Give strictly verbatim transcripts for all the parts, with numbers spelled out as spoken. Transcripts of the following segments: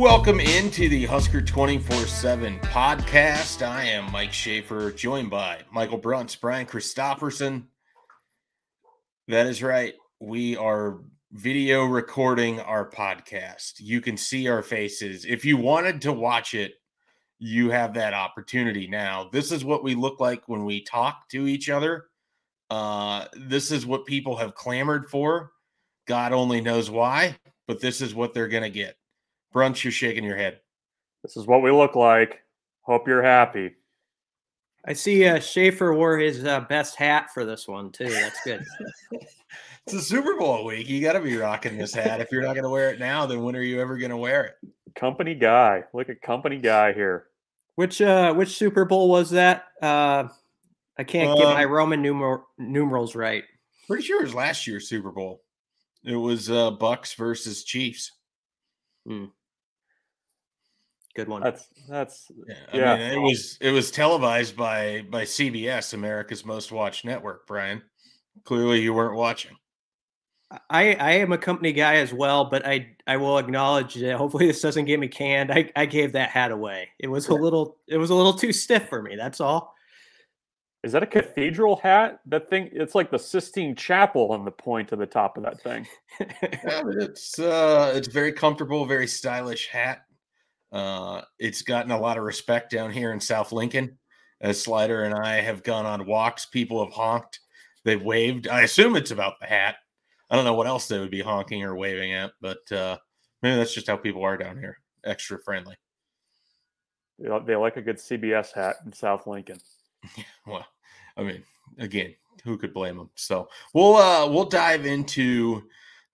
Welcome into the Husker twenty-four seven podcast. I am Mike Schaefer, joined by Michael Brunts, Brian Christofferson. That is right. We are video recording our podcast. You can see our faces. If you wanted to watch it, you have that opportunity now. This is what we look like when we talk to each other. Uh, this is what people have clamored for. God only knows why, but this is what they're going to get. Brunch, you're shaking your head. This is what we look like. Hope you're happy. I see uh, Schaefer wore his uh, best hat for this one, too. That's good. It's a Super Bowl week. You got to be rocking this hat. If you're not going to wear it now, then when are you ever going to wear it? Company guy. Look at company guy here. Which uh, which Super Bowl was that? Uh, I can't um, get my Roman numer- numerals right. Pretty sure it was last year's Super Bowl. It was uh, Bucks versus Chiefs. Hmm. Good one. That's that's yeah. I mean, it was it was televised by by C B S, America's most watched network. Brian, clearly you weren't watching. I I am a company guy as well, but I I will acknowledge that. Hopefully, this doesn't get me canned. I I gave that hat away. It was a little it was a little too stiff for me. That's all. Is that a cathedral hat? That thing, it's like the Sistine Chapel on the point of the top of that thing. Yeah, it's uh, it's very comfortable, very stylish hat. Uh, it's gotten a lot of respect down here in South Lincoln. As Slider and I have gone on walks, people have honked. They've waved. I assume it's about the hat. I don't know what else they would be honking or waving at, but uh, maybe that's just how people are down here, extra friendly. They like a good C B S hat in South Lincoln. Yeah, well, I mean, again, who could blame them? So we'll uh, we'll dive into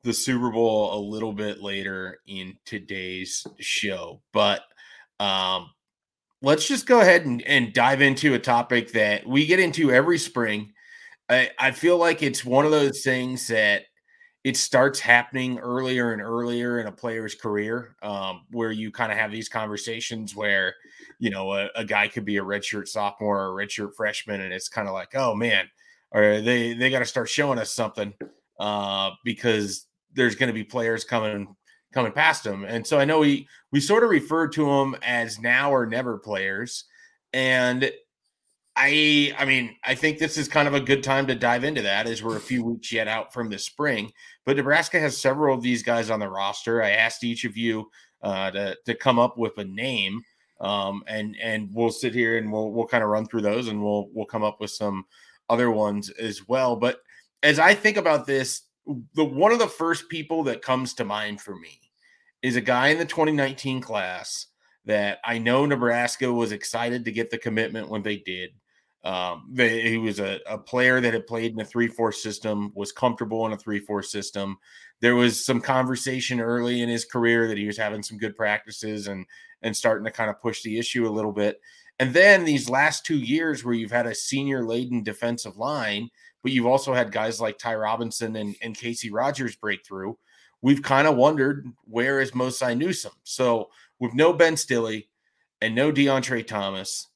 the Super Bowl a little bit later in today's show. But um, let's just go ahead and, and dive into a topic that we get into every spring. I, I feel like it's one of those things that it starts happening earlier and earlier in a player's career, um, where you kind of have these conversations where, you know, a, a guy could be a redshirt sophomore or a redshirt freshman, and it's kind of like, oh, man, or they, they got to start showing us something uh, because there's going to be players coming coming past them. And so I know we, we sort of refer to them as now or never players. And I I mean, I think this is kind of a good time to dive into that as we're a few weeks yet out from the spring. But Nebraska has several of these guys on the roster. I asked each of you uh, to, to come up with a name, um, and and we'll sit here and we'll we'll kind of run through those, and we'll we'll come up with some other ones as well. But as I think about this, the one of the first people that comes to mind for me is a guy in the twenty nineteen class that I know Nebraska was excited to get the commitment when they did. Um, they, he was a, a player that had played in a three four system, was comfortable in a three four system. There was some conversation early in his career that he was having some good practices and and starting to kind of push the issue a little bit. And then these last two years where you've had a senior-laden defensive line, but you've also had guys like Ty Robinson and, and Casey Rogers break through, we've kind of wondered, where is Mosai Newsome? So with no Ben Stille and no DeAndre Thomas,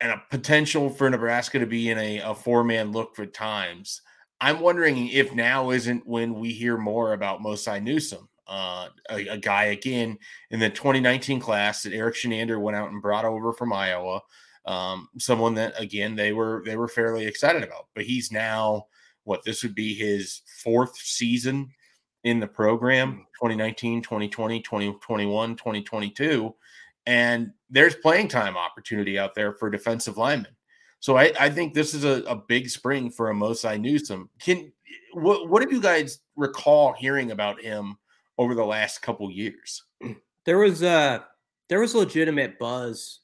and a potential for Nebraska to be in a, a four-man look for times, I'm wondering if now isn't when we hear more about Mosai Newsome, uh, a, a guy, again, in the twenty nineteen class that Eric Chinander went out and brought over from Iowa, um, someone that, again, they were they were fairly excited about. But he's now, what, this would be his fourth season in the program, twenty nineteen, twenty twenty, twenty twenty-one, twenty twenty-two. And there's playing time opportunity out there for defensive linemen. So I, I think this is a, a big spring for a Mosai Newsome. Can what what do you guys recall hearing about him over the last couple years? There was uh there was legitimate buzz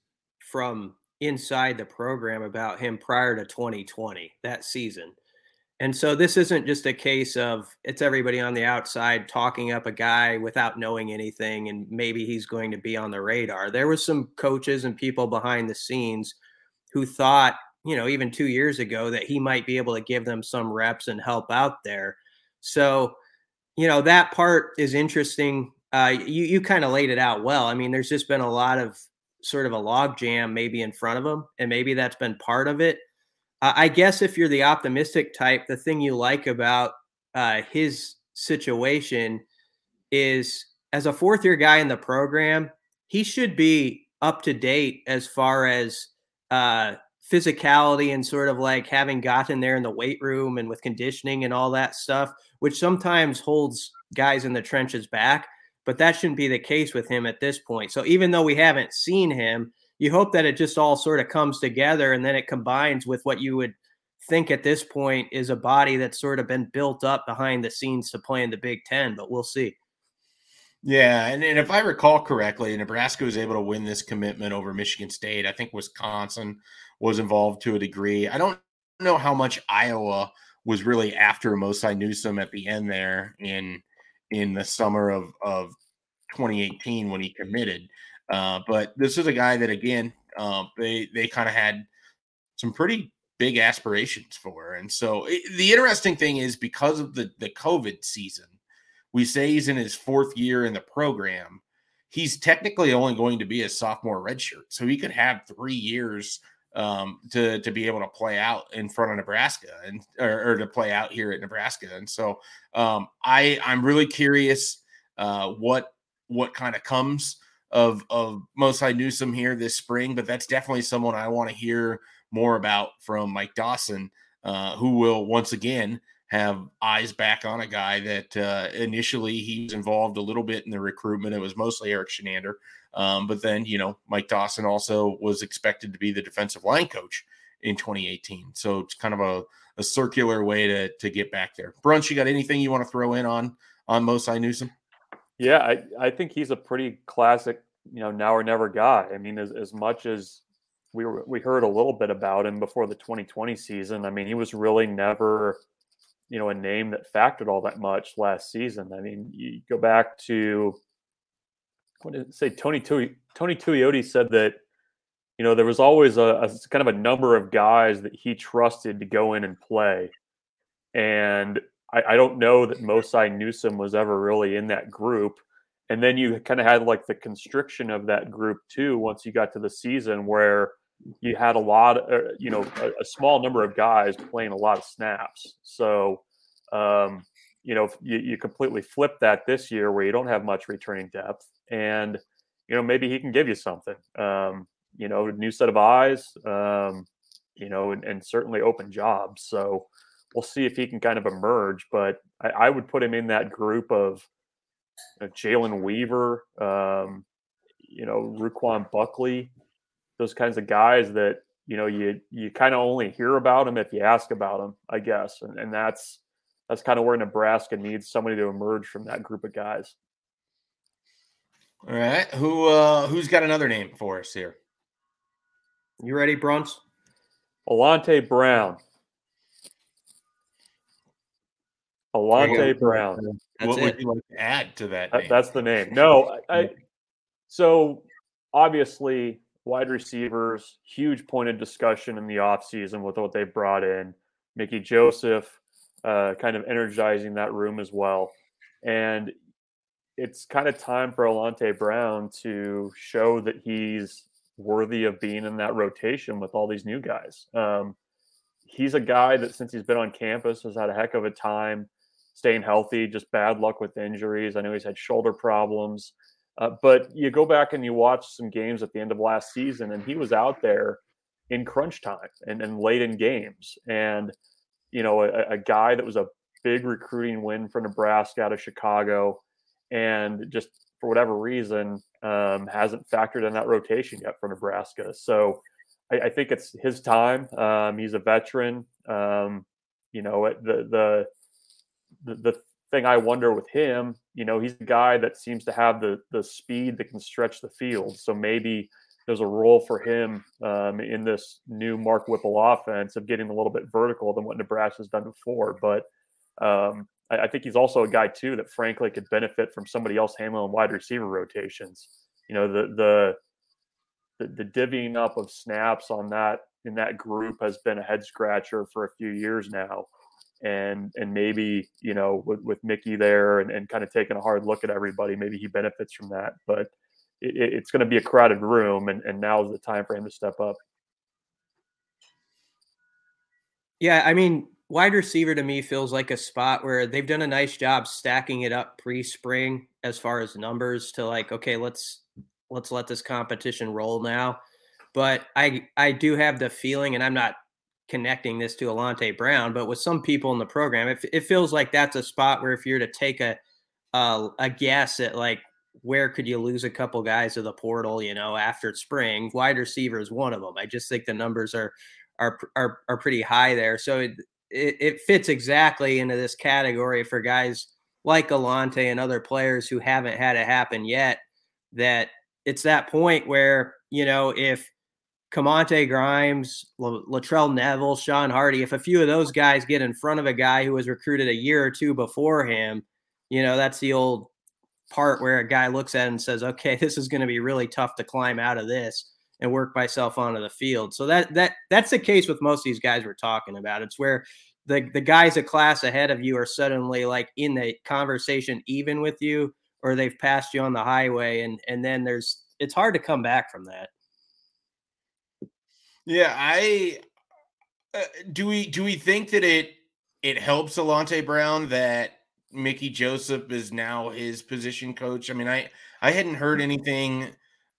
from inside the program about him prior to twenty twenty, that season. And so this isn't just a case of it's everybody on the outside talking up a guy without knowing anything and maybe he's going to be on the radar. There was some coaches and people behind the scenes who thought, you know, even two years ago that he might be able to give them some reps and help out there. So, you know, that part is interesting. Uh, you you kind of laid it out well. I mean, there's just been a lot of sort of a logjam maybe in front of him, and maybe that's been part of it. I guess if you're the optimistic type, the thing you like about uh, his situation is as a fourth-year guy in the program, he should be up to date as far as uh, physicality and sort of like having gotten there in the weight room and with conditioning and all that stuff, which sometimes holds guys in the trenches back. But that shouldn't be the case with him at this point. So even though we haven't seen him, you hope that it just all sort of comes together and then it combines with what you would think at this point is a body that's sort of been built up behind the scenes to play in the Big Ten, but we'll see. Yeah, and, and if I recall correctly, Nebraska was able to win this commitment over Michigan State. I think Wisconsin was involved to a degree. I don't know how much Iowa was really after Mosai Newsome at the end there in in the summer of, of twenty eighteen when he committed. Uh, but this is a guy that, again, uh, they, they kind of had some pretty big aspirations for. And so it, the interesting thing is because of the, the COVID season, we say he's in his fourth year in the program. He's technically only going to be a sophomore redshirt. So he could have three years um, to, to be able to play out in front of Nebraska and, or, or to play out here at Nebraska. And so um, I, I'm really curious uh, what, what kind of comes of, of Mosai Newsome here this spring, but that's definitely someone I want to hear more about from Mike Dawson, uh, who will once again have eyes back on a guy that uh, initially he was involved a little bit in the recruitment. It was mostly Eric Chinander. Um, but then, you know, Mike Dawson also was expected to be the defensive line coach in twenty eighteen. So it's kind of a, a circular way to to get back there. Brunch, you got anything you want to throw in on, on Mosai Newsome? Yeah, I, I think he's a pretty classic, you know, now or never guy. I mean, as, as much as we were, we heard a little bit about him before the twenty twenty season, I mean, he was really never – you know, a name that factored all that much last season. I mean, you go back to, what did it say? Tony Tui, Tony Tuioti said that, you know, there was always a, a kind of a number of guys that he trusted to go in and play. And I, I don't know that Mosai Newsome was ever really in that group. And then you kind of had like the constriction of that group too, once you got to the season where you had a lot, uh, you know, a, a small number of guys playing a lot of snaps. So, um, you know, you, you completely flip that this year where you don't have much returning depth and, you know, maybe he can give you something, um, you know, a new set of eyes, um, you know, and, and certainly open jobs. So we'll see if he can kind of emerge, but I, I would put him in that group of you know, Jalen Weaver, um, you know, Roquan Buckley, those kinds of guys that, you know, you, you kind of only hear about them if you ask about them, I guess. And, and that's, that's kind of where Nebraska needs somebody to emerge from that group of guys. All right. Who, uh, who's got another name for us here? You ready, Brunts? Alante Brown. Alante Brown. That's what it. Would you like to add to that? That name? That's the name. No, I, I so obviously, wide receivers, huge point of discussion in the offseason with what they brought in. Mickey Joseph uh, kind of energizing that room as well. And it's kind of time for Alante Brown to show that he's worthy of being in that rotation with all these new guys. Um, he's a guy that since he's been on campus has had a heck of a time staying healthy, just bad luck with injuries. I know he's had shoulder problems. Uh, but you go back and you watch some games at the end of last season, and he was out there in crunch time and, and late in games. And, you know, a, a guy that was a big recruiting win for Nebraska out of Chicago and just for whatever reason um, hasn't factored in that rotation yet for Nebraska. So I, I think it's his time. Um, he's a veteran. Um, you know, the the the, the thing I wonder with him, you know, he's a guy that seems to have the the speed that can stretch the field. So maybe there's a role for him um, in this new Mark Whipple offense of getting a little bit vertical than what Nebraska's done before. But um, I, I think he's also a guy too that frankly could benefit from somebody else handling wide receiver rotations. You know, the the the, the divvying up of snaps on that in that group has been a head scratcher for a few years now. And and maybe, you know, with, with Mickey there and, and kind of taking a hard look at everybody, maybe he benefits from that. But it, it's going to be a crowded room, and, and now is the time for him to step up. Yeah, I mean, wide receiver to me feels like a spot where they've done a nice job stacking it up pre-spring as far as numbers to like, okay, let's let's let this competition roll now. But I I do have the feeling, and I'm not connecting this to Alante Brown, but with some people in the program, it, it feels like that's a spot where if you're to take a, a a guess at like where could you lose a couple guys to the portal, you know, after spring, wide receiver is one of them. I just think the numbers are are are, are pretty high there. So it, it it fits exactly into this category for guys like Alante and other players who haven't had it happen yet, that it's that point where, you know, if Camonte Grimes, La- Latrell Neville, Sean Hardy, if a few of those guys get in front of a guy who was recruited a year or two before him, you know, that's the old part where a guy looks at it and says, okay, this is going to be really tough to climb out of this and work myself onto the field. So that that that's the case with most of these guys we're talking about. It's where the, the guys a class ahead of you are suddenly like in the conversation even with you, or they've passed you on the highway, and and then there's it's hard to come back from that. Yeah, I uh, do we do we think that it it helps Alante Brown that Mickey Joseph is now his position coach? I mean, I I hadn't heard anything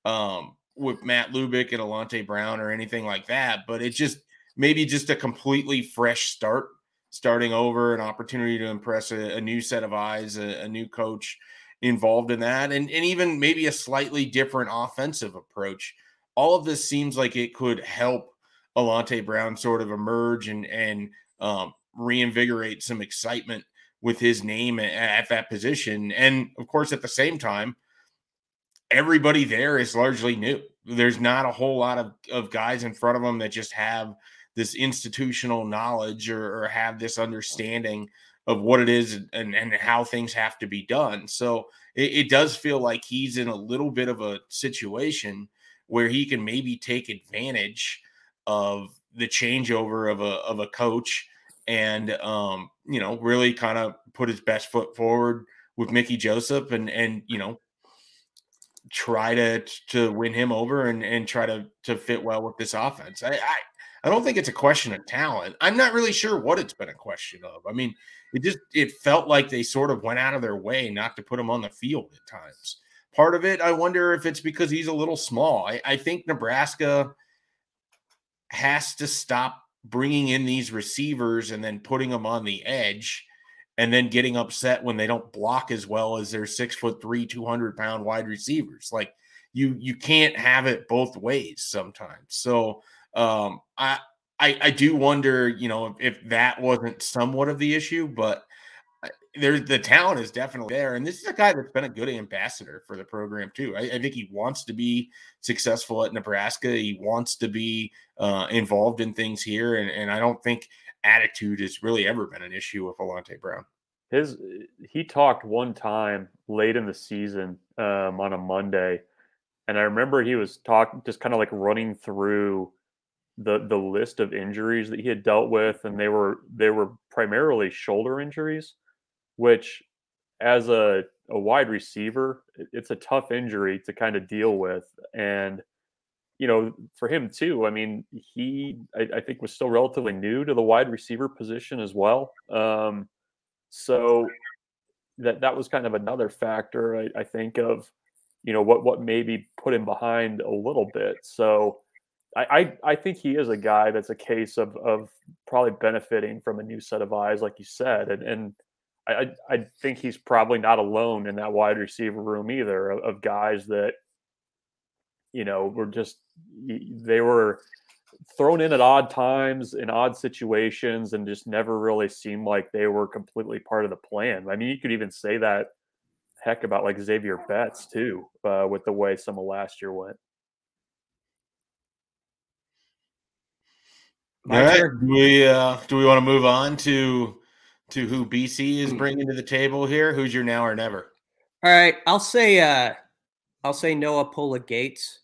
um, with Matt Lubick and Alante Brown or anything like that, but it's just maybe just a completely fresh start, starting over, an opportunity to impress a, a new set of eyes, a, a new coach involved in that, and and even maybe a slightly different offensive approach. All of this seems like it could help Alante Brown sort of emerge and, and um, reinvigorate some excitement with his name at, at that position. And, of course, at the same time, everybody there is largely new. There's not a whole lot of, of guys in front of them that just have this institutional knowledge or, or have this understanding of what it is and, and how things have to be done. So it, it does feel like he's in a little bit of a situation where he can maybe take advantage of the changeover of a of a coach and, um, you know, really kind of put his best foot forward with Mickey Joseph and, and you know, try to to win him over and, and try to to fit well with this offense. I, I, I don't think it's a question of talent. I'm not really sure what it's been a question of. I mean, it just it felt like they sort of went out of their way not to put him on the field at times. Part of it, I wonder if it's because he's a little small. I, I think Nebraska has to stop bringing in these receivers and then putting them on the edge and then getting upset when they don't block as well as their six foot three, two hundred pound wide receivers. Like you, you can't have it both ways sometimes. So um, I, I, I do wonder, you know, if, if that wasn't somewhat of the issue, but there's the talent is definitely there. And this is a guy that's been a good ambassador for the program too. I, I think he wants to be successful at Nebraska. He wants to be uh, involved in things here. And, and I don't think attitude has really ever been an issue with Alante Brown. His, he talked one time late in the season um, on a Monday. And I remember he was talking, just kind of like running through the, the list of injuries that he had dealt with. And they were, they were primarily shoulder injuries, which as a, a wide receiver, it's a tough injury to kind of deal with. And, you know, for him too, I mean, he, I, I think was still relatively new to the wide receiver position as well. Um, so that, that was kind of another factor, I, I think of, you know, what, what maybe put him behind a little bit. So I, I, I think he is a guy that's a case of, of probably benefiting from a new set of eyes, like you said, and, and, I, I think he's probably not alone in that wide receiver room either of, of guys that, you know, were just, they were thrown in at odd times in odd situations and just never really seemed like they were completely part of the plan. I mean, you could even say that heck about like Xavier Betts too, uh, with the way some of last year went. All right. Do we, uh, do we want to move on to to who B C is bringing to the table here? Who's your now or never? All right. I'll say, uh, I'll say Noah Pola-Gates,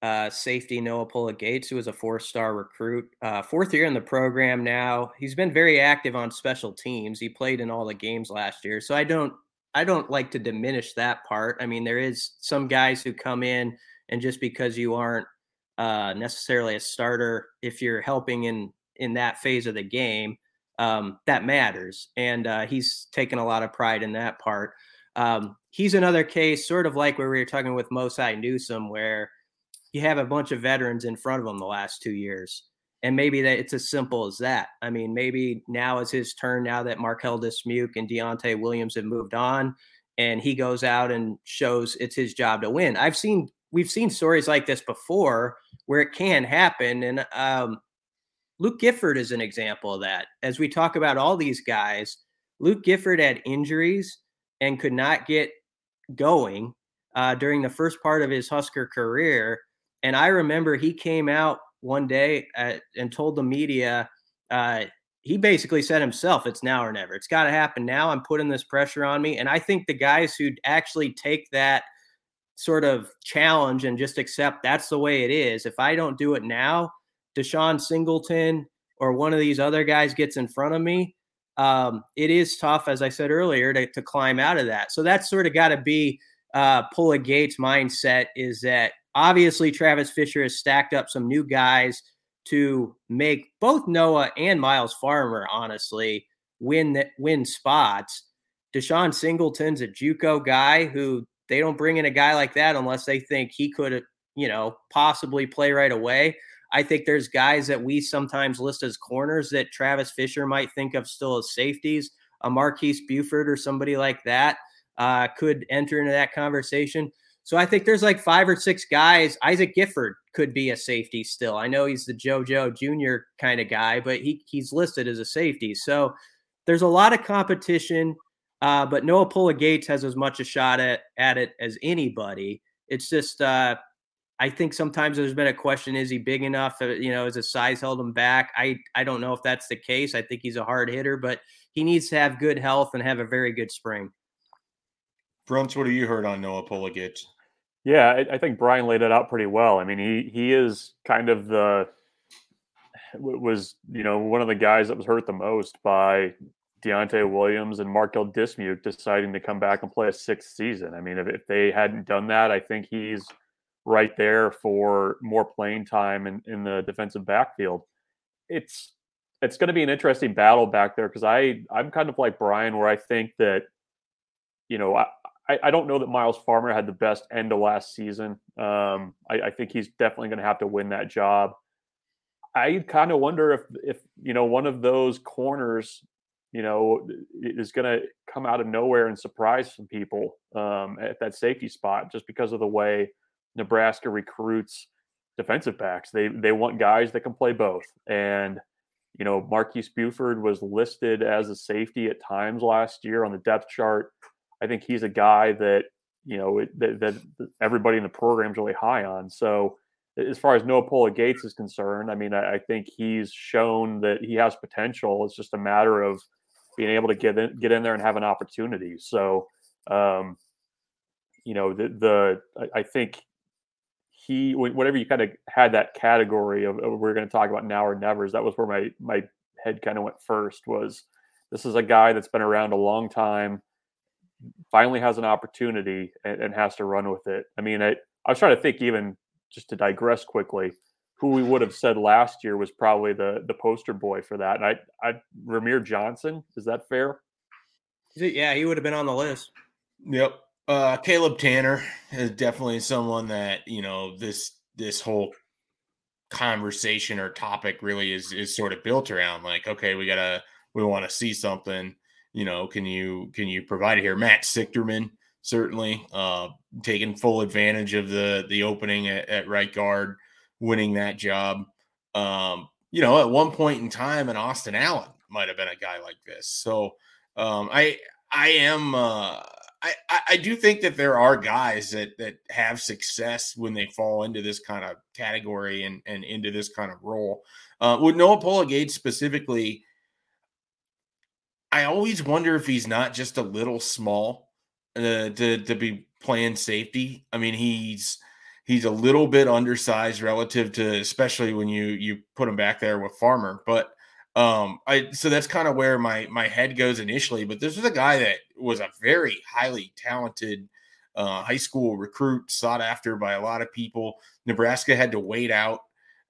uh, safety Noah Pola-Gates, who was a four-star recruit, uh, fourth year in the program now. He's been very active on special teams. He played in all the games last year. So I don't, I don't like to diminish that part. I mean, there is some guys who come in and just because you aren't uh, necessarily a starter, if you're helping in, in that phase of the game, um, that matters. And uh, he's taken a lot of pride in that part. Um, he's another case, sort of like where we were talking with Mosai Newsome, where you have a bunch of veterans in front of him the last two years. And maybe that it's as simple as that. I mean, maybe now is his turn now that Markell Dismuke and Deontay Williams have moved on, and he goes out and shows it's his job to win. I've seen, we've seen stories like this before where it can happen. And um, Luke Gifford is an example of that. As we talk about all these guys, Luke Gifford had injuries and could not get going uh, during the first part of his Husker career. And I remember he came out one day uh, and told the media, uh, he basically said himself, it's now or never. It's got to happen now. I'm putting this pressure on me. And I think the guys who actually take that sort of challenge and just accept that's the way it is. If I don't do it now, Deshaun Singleton or one of these other guys gets in front of me. Um, it is tough, as I said earlier, to, to climb out of that. So that's sort of got to be uh, Pola-Gates' mindset, is that obviously Travis Fisher has stacked up some new guys to make both Noah and Miles Farmer, honestly, win that win spots. Deshaun Singleton's a JUCO guy who they don't bring in a guy like that unless they think he could, you know, possibly play right away. I think there's guys that we sometimes list as corners that Travis Fisher might think of still as safeties. A Marquise Buford or somebody like that uh, could enter into that conversation. So I think there's like five or six guys. Isaac Gifford could be a safety still. I know he's the JoJo Junior kind of guy, but he he's listed as a safety. So there's a lot of competition, uh, but Noah Pola-Gates has as much a shot at, at it as anybody. It's just uh, I think sometimes there's been a question, is he big enough? You know, is his size held him back? I, I don't know if that's the case. I think he's a hard hitter, but he needs to have good health and have a very good spring. Brunts, what have you heard on Noah Pola-Gates? Yeah, I, I think Brian laid it out pretty well. I mean, he he is kind of the was you know one of the guys that was hurt the most by Deontay Williams and Markell Dismuke deciding to come back and play a sixth season. I mean, if, if they hadn't done that, I think he's right there for more playing time in, in the defensive backfield. It's it's going to be an interesting battle back there because I I'm kind of like Brian, where I think that you know I. I, I don't know that Miles Farmer had the best end of last season. Um, I, I think he's definitely going to have to win that job. I kind of wonder if, if you know, one of those corners, you know, is going to come out of nowhere and surprise some people um, at that safety spot, just because of the way Nebraska recruits defensive backs. They they want guys that can play both. And you know, Marquise Buford was listed as a safety at times last year on the depth chart. I think he's a guy that, you know, that, that everybody in the program is really high on. So as far as Noah Pola-Gates is concerned, I mean, I, I think he's shown that he has potential. It's just a matter of being able to get in, get in there and have an opportunity. So, um, you know, the, the I think he, whatever you kind of had that category of, of we're going to talk about now or nevers, that was where my, my head kind of went first, was this is a guy that's been around a long time, finally has an opportunity and, and has to run with it. I mean, I, I was trying to think, even just to digress quickly, who we would have said last year was probably the the poster boy for that. And I, I Ramir Johnson, is that fair? Yeah, he would have been on the list. Yep. Uh, Caleb Tanner is definitely someone that, you know, this, this whole conversation or topic really is, is sort of built around, like, okay, we gotta, we want to see something. You know, can you can you provide it here? Matt Sichterman, certainly, uh, taking full advantage of the the opening at, at right guard, winning that job. Um, you know, at one point in time, an Austin Allen might have been a guy like this. So um, I I am uh, I I do think that there are guys that that have success when they fall into this kind of category and and into this kind of role. Uh, with Noah Pola-Gates specifically, I always wonder if he's not just a little small uh, to, to be playing safety. I mean, he's he's a little bit undersized relative to, especially when you you put him back there with Farmer. But um, I so that's kind of where my my head goes initially. But this was a guy that was a very highly talented uh, high school recruit, sought after by a lot of people. Nebraska had to wait out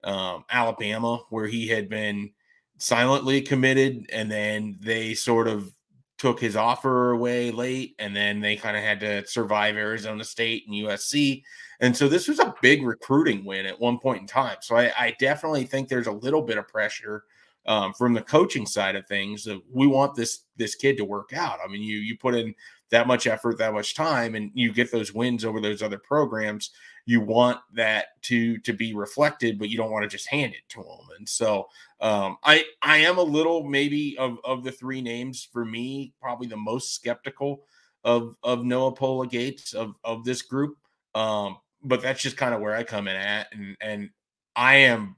um, Alabama, where he had been silently committed, and then they sort of took his offer away late, and then they kind of had to survive Arizona State and U S C. And so this was a big recruiting win at one point in time. So I, I definitely think there's a little bit of pressure um, from the coaching side of things that we want this this kid to work out. I mean, you you put in that much effort, that much time, and you get those wins over those other programs. You want that to to be reflected, but you don't want to just hand it to them. And so um, I I am a little maybe of, of the three names for me, probably the most skeptical of of Noah Pola-Gates of of this group. Um, but that's just kind of where I come in at. And, and I am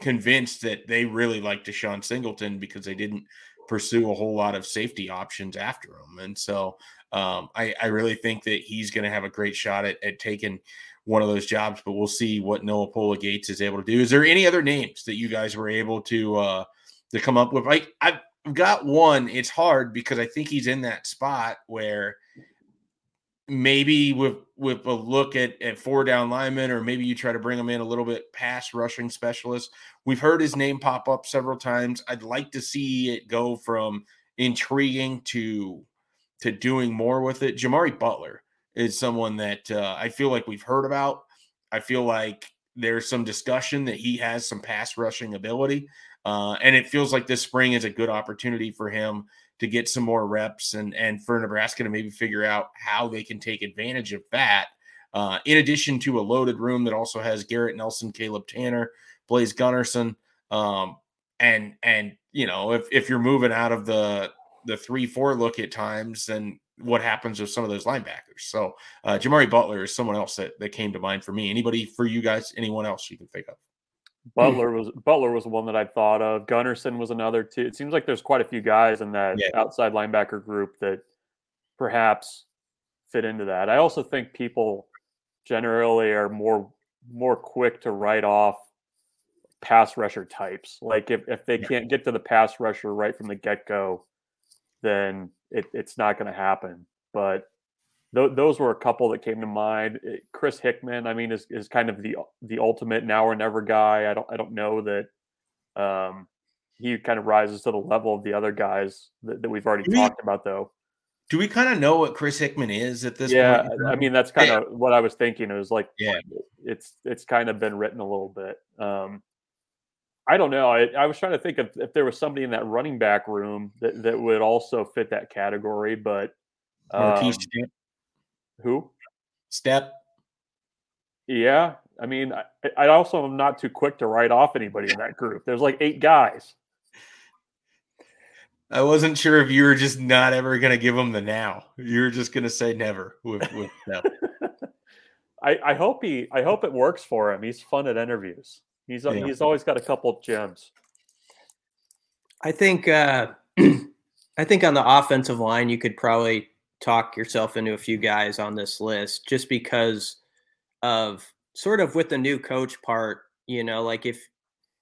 convinced that they really like Deshaun Singleton because they didn't pursue a whole lot of safety options after him. And so um, I, I really think that he's going to have a great shot at, at taking one of those jobs, but we'll see what Noah Pola-Gates is able to do. Is there any other names that you guys were able to, uh, to come up with? I, I've got one. It's hard because I think he's in that spot where maybe with, with a look at, at four down linemen, or maybe you try to bring him in a little bit pass rushing specialist. We've heard his name pop up several times. I'd like to see it go from intriguing to, to doing more with it. Jamari Butler is someone that uh, I feel like we've heard about. I feel like there's some discussion that he has some pass rushing ability. Uh, and it feels like this spring is a good opportunity for him to get some more reps and, and for Nebraska to maybe figure out how they can take advantage of that. Uh, in addition to a loaded room that also has Garrett Nelson, Caleb Tanner, Blaze Gunnerson. Um, and, and, you know, if, if you're moving out of the, the three, four look at times, then what happens with some of those linebackers? So uh, Jamari Butler is someone else that, that came to mind for me. Anybody for you guys, anyone else you can think of? Butler was Butler was the one that I thought of. Gunnerson was another too. It seems like there's quite a few guys in that yeah. outside linebacker group that perhaps fit into that. I also think people generally are more more quick to write off pass rusher types. Like if, if they yeah. can't get to the pass rusher right from the get-go, then it, it's not going to happen. But th- those were a couple that came to mind. It, Chris Hickman, I mean, is is kind of the the ultimate now or never guy. I don't I don't know that um, he kind of rises to the level of the other guys that, that we've already do talked we, about, though. Do we kind of know what Chris Hickman is at this yeah, point? Yeah, I mean, that's kind of yeah. what I was thinking. It was like yeah. it's it's kind of been written a little bit. Um, I don't know. I, I was trying to think of if there was somebody in that running back room that, that would also fit that category, but um, Step. Who? Step. Yeah. I mean, I, I also am not too quick to write off anybody in that group. There's like eight guys. I wasn't sure if you were just not ever going to give them the now. You were just going to say never with, with Step. I, I hope he, I hope it works for him. He's fun at interviews. He's yeah. he's always got a couple of gems. I think uh, I think on the offensive line, you could probably talk yourself into a few guys on this list just because of sort of with the new coach part. You know, like if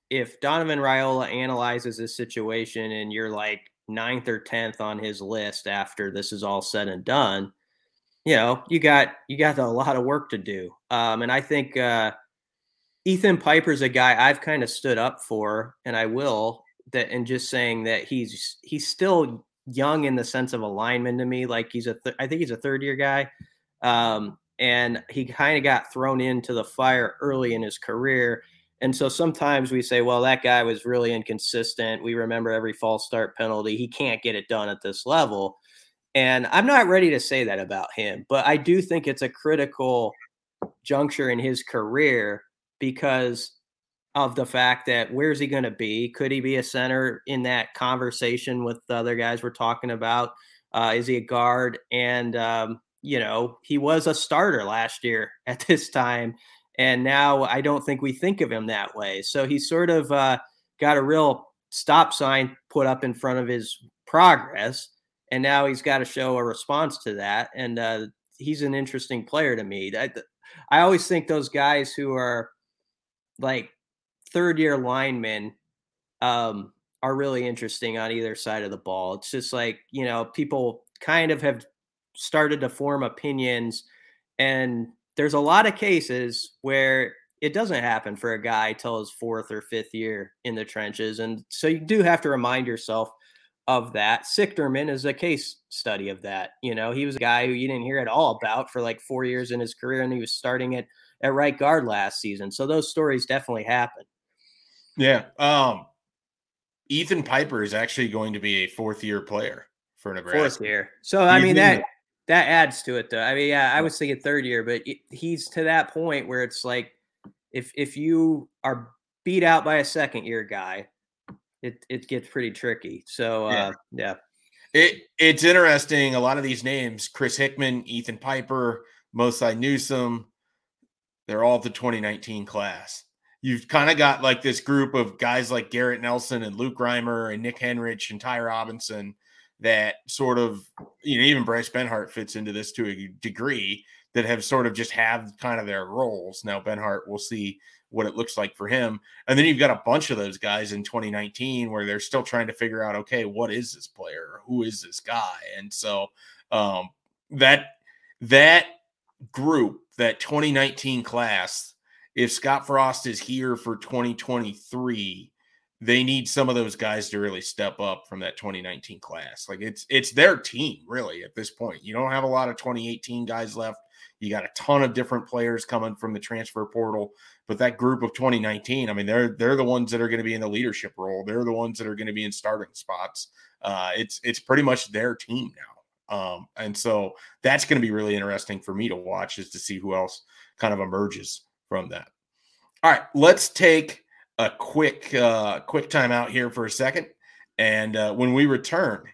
if Donovan Raiola analyzes this situation and you're like ninth or tenth on his list after this is all said and done, you know, you got you got a lot of work to do. Um, and I think. Uh, Ethan Piper's a guy I've kind of stood up for, and I will that. And just saying that he's he's still young in the sense of a lineman to me. Like he's a, th- I think he's a third year guy, um, and he kind of got thrown into the fire early in his career. And so sometimes we say, well, that guy was really inconsistent. We remember every false start penalty. He can't get it done at this level, and I'm not ready to say that about him. But I do think it's a critical juncture in his career, because of the fact that where's he going to be? Could he be a center in that conversation with the other guys we're talking about? Uh, is he a guard? And, um, you know, he was a starter last year at this time, and now I don't think we think of him that way. So he sort of uh, got a real stop sign put up in front of his progress, and now he's got to show a response to that. And uh, he's an interesting player to me. I, I always think those guys who are, like third-year linemen um, are really interesting on either side of the ball. It's just like, you know, people kind of have started to form opinions, and there's a lot of cases where it doesn't happen for a guy till his fourth or fifth year in the trenches. And so you do have to remind yourself of that. Sichterman is a case study of that. You know, he was a guy who you didn't hear at all about for like four years in his career, and he was starting at, at right guard last season. So those stories definitely happen. Yeah. Um, Ethan Piper is actually going to be a fourth year player for Nebraska. Fourth year. So, I mean, that that adds to it, though. I mean, yeah, I was thinking third year, but he's to that point where it's like, if if you are beat out by a second year guy, it it gets pretty tricky. So, uh, yeah. yeah. It It's interesting. A lot of these names, Chris Hickman, Ethan Piper, Mosai Newsome, they're all the twenty nineteen class. You've kind of got like this group of guys like Garrett Nelson and Luke Reimer and Nick Henrich and Ty Robinson that sort of, you know, even Bryce Benhart fits into this to a degree, that have sort of just have kind of their roles. Now Benhart, we'll see what it looks like for him. And then you've got a bunch of those guys in twenty nineteen where they're still trying to figure out, okay, what is this player? Who is this guy? And so um, that, that group, that twenty nineteen class, if Scott Frost is here for twenty twenty-three, they need some of those guys to really step up from that twenty nineteen class. Like it's, it's their team really at this point. You don't have a lot of twenty eighteen guys left. You got a ton of different players coming from the transfer portal, but that group of twenty nineteen, I mean, they're, they're the ones that are going to be in the leadership role. They're the ones that are going to be in starting spots. Uh, it's, it's pretty much their team now. Um, and so that's going to be really interesting for me to watch, is to see who else kind of emerges from that. All right, let's take a quick, uh, quick time out here for a second. And uh, when we return,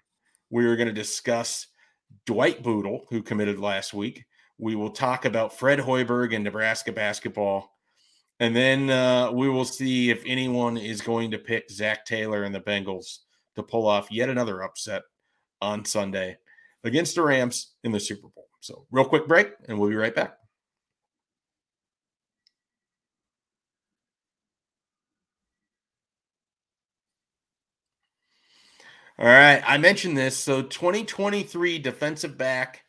we are going to discuss Dwight Boodle, who committed last week. We will talk about Fred Hoiberg and Nebraska basketball. And then uh, we will see if anyone is going to pick Zach Taylor and the Bengals to pull off yet another upset on Sunday against the Rams in the Super Bowl. So real quick break, and we'll be right back. All right, I mentioned this. So twenty twenty-three defensive back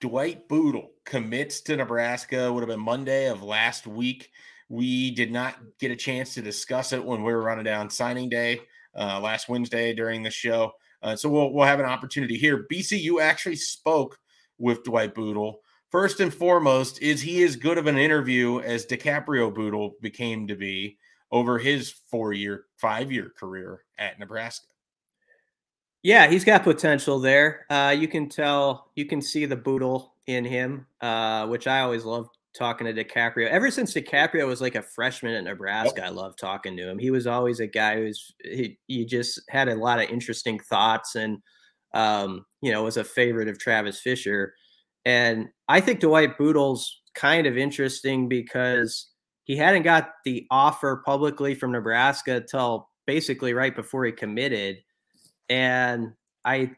Dwight Boodle commits to Nebraska. Would have been Monday of last week. We did not get a chance to discuss it when we were running down signing day uh, last Wednesday during the show. Uh, so we'll we'll have an opportunity here. B C U actually spoke with Dwight Boodle. First and foremost, is he as good of an interview as DiCaprio Boodle became to be over his four-year, five-year career at Nebraska? Yeah, he's got potential there. Uh, you can tell, you can see the Boodle in him, uh, which I always love talking to DiCaprio. Ever since DiCaprio was like a freshman at Nebraska, I love talking to him. He was always a guy who's he, he just had a lot of interesting thoughts, and um, you know, was a favorite of Travis Fisher. And I think Dwight Boodle's kind of interesting because he hadn't got the offer publicly from Nebraska till basically right before he committed. And I,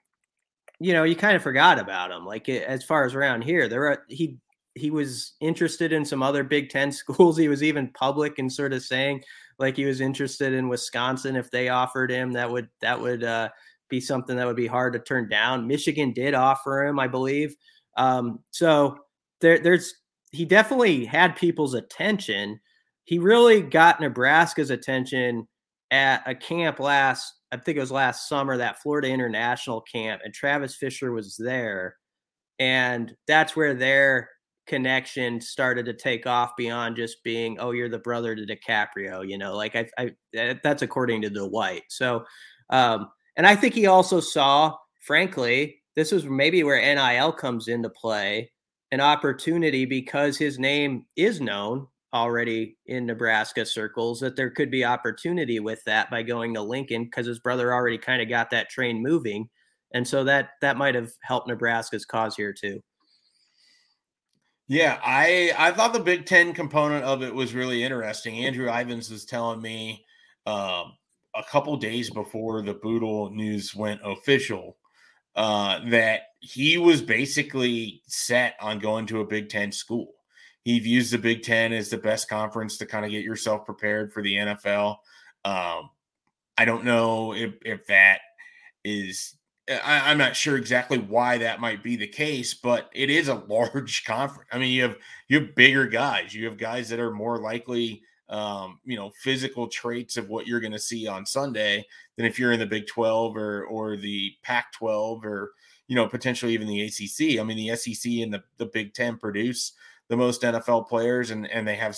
you know, you kind of forgot about him. Like it, as far as around here, there were, he, he was interested in some other Big Ten schools. He was even public and sort of saying like he was interested in Wisconsin. If they offered him, that would, that would uh, be something that would be hard to turn down. Michigan did offer him, I believe. Um, so there, there's, he definitely had people's attention. He really got Nebraska's attention at a camp last, I think it was last summer, that Florida International camp, and Travis Fisher was there. And that's where their connection started to take off beyond just being, oh, you're the brother to DiCaprio, you know, like I, I that's according to Dwight. So, um, and I think he also saw, frankly, this is maybe where N I L comes into play, an opportunity because his name is known already in Nebraska circles, that there could be opportunity with that by going to Lincoln, because his brother already kind of got that train moving. And so that, that might've helped Nebraska's cause here too. Yeah. I, I thought the Big Ten component of it was really interesting. Andrew Ivins was telling me um, a couple days before the Boodle news went official uh, that he was basically set on going to a Big Ten school. He views the Big Ten as the best conference to kind of get yourself prepared for the N F L. Um, I don't know if, if that is I, I'm not sure exactly why that might be the case, but it is a large conference. I mean, you have you have bigger guys. You have guys that are more likely, um, you know, physical traits of what you're going to see on Sunday than if you're in the Big twelve or or the Pac twelve or, you know, potentially even the A C C. I mean, the S E C and the, the Big ten produce the most N F L players, and, and they have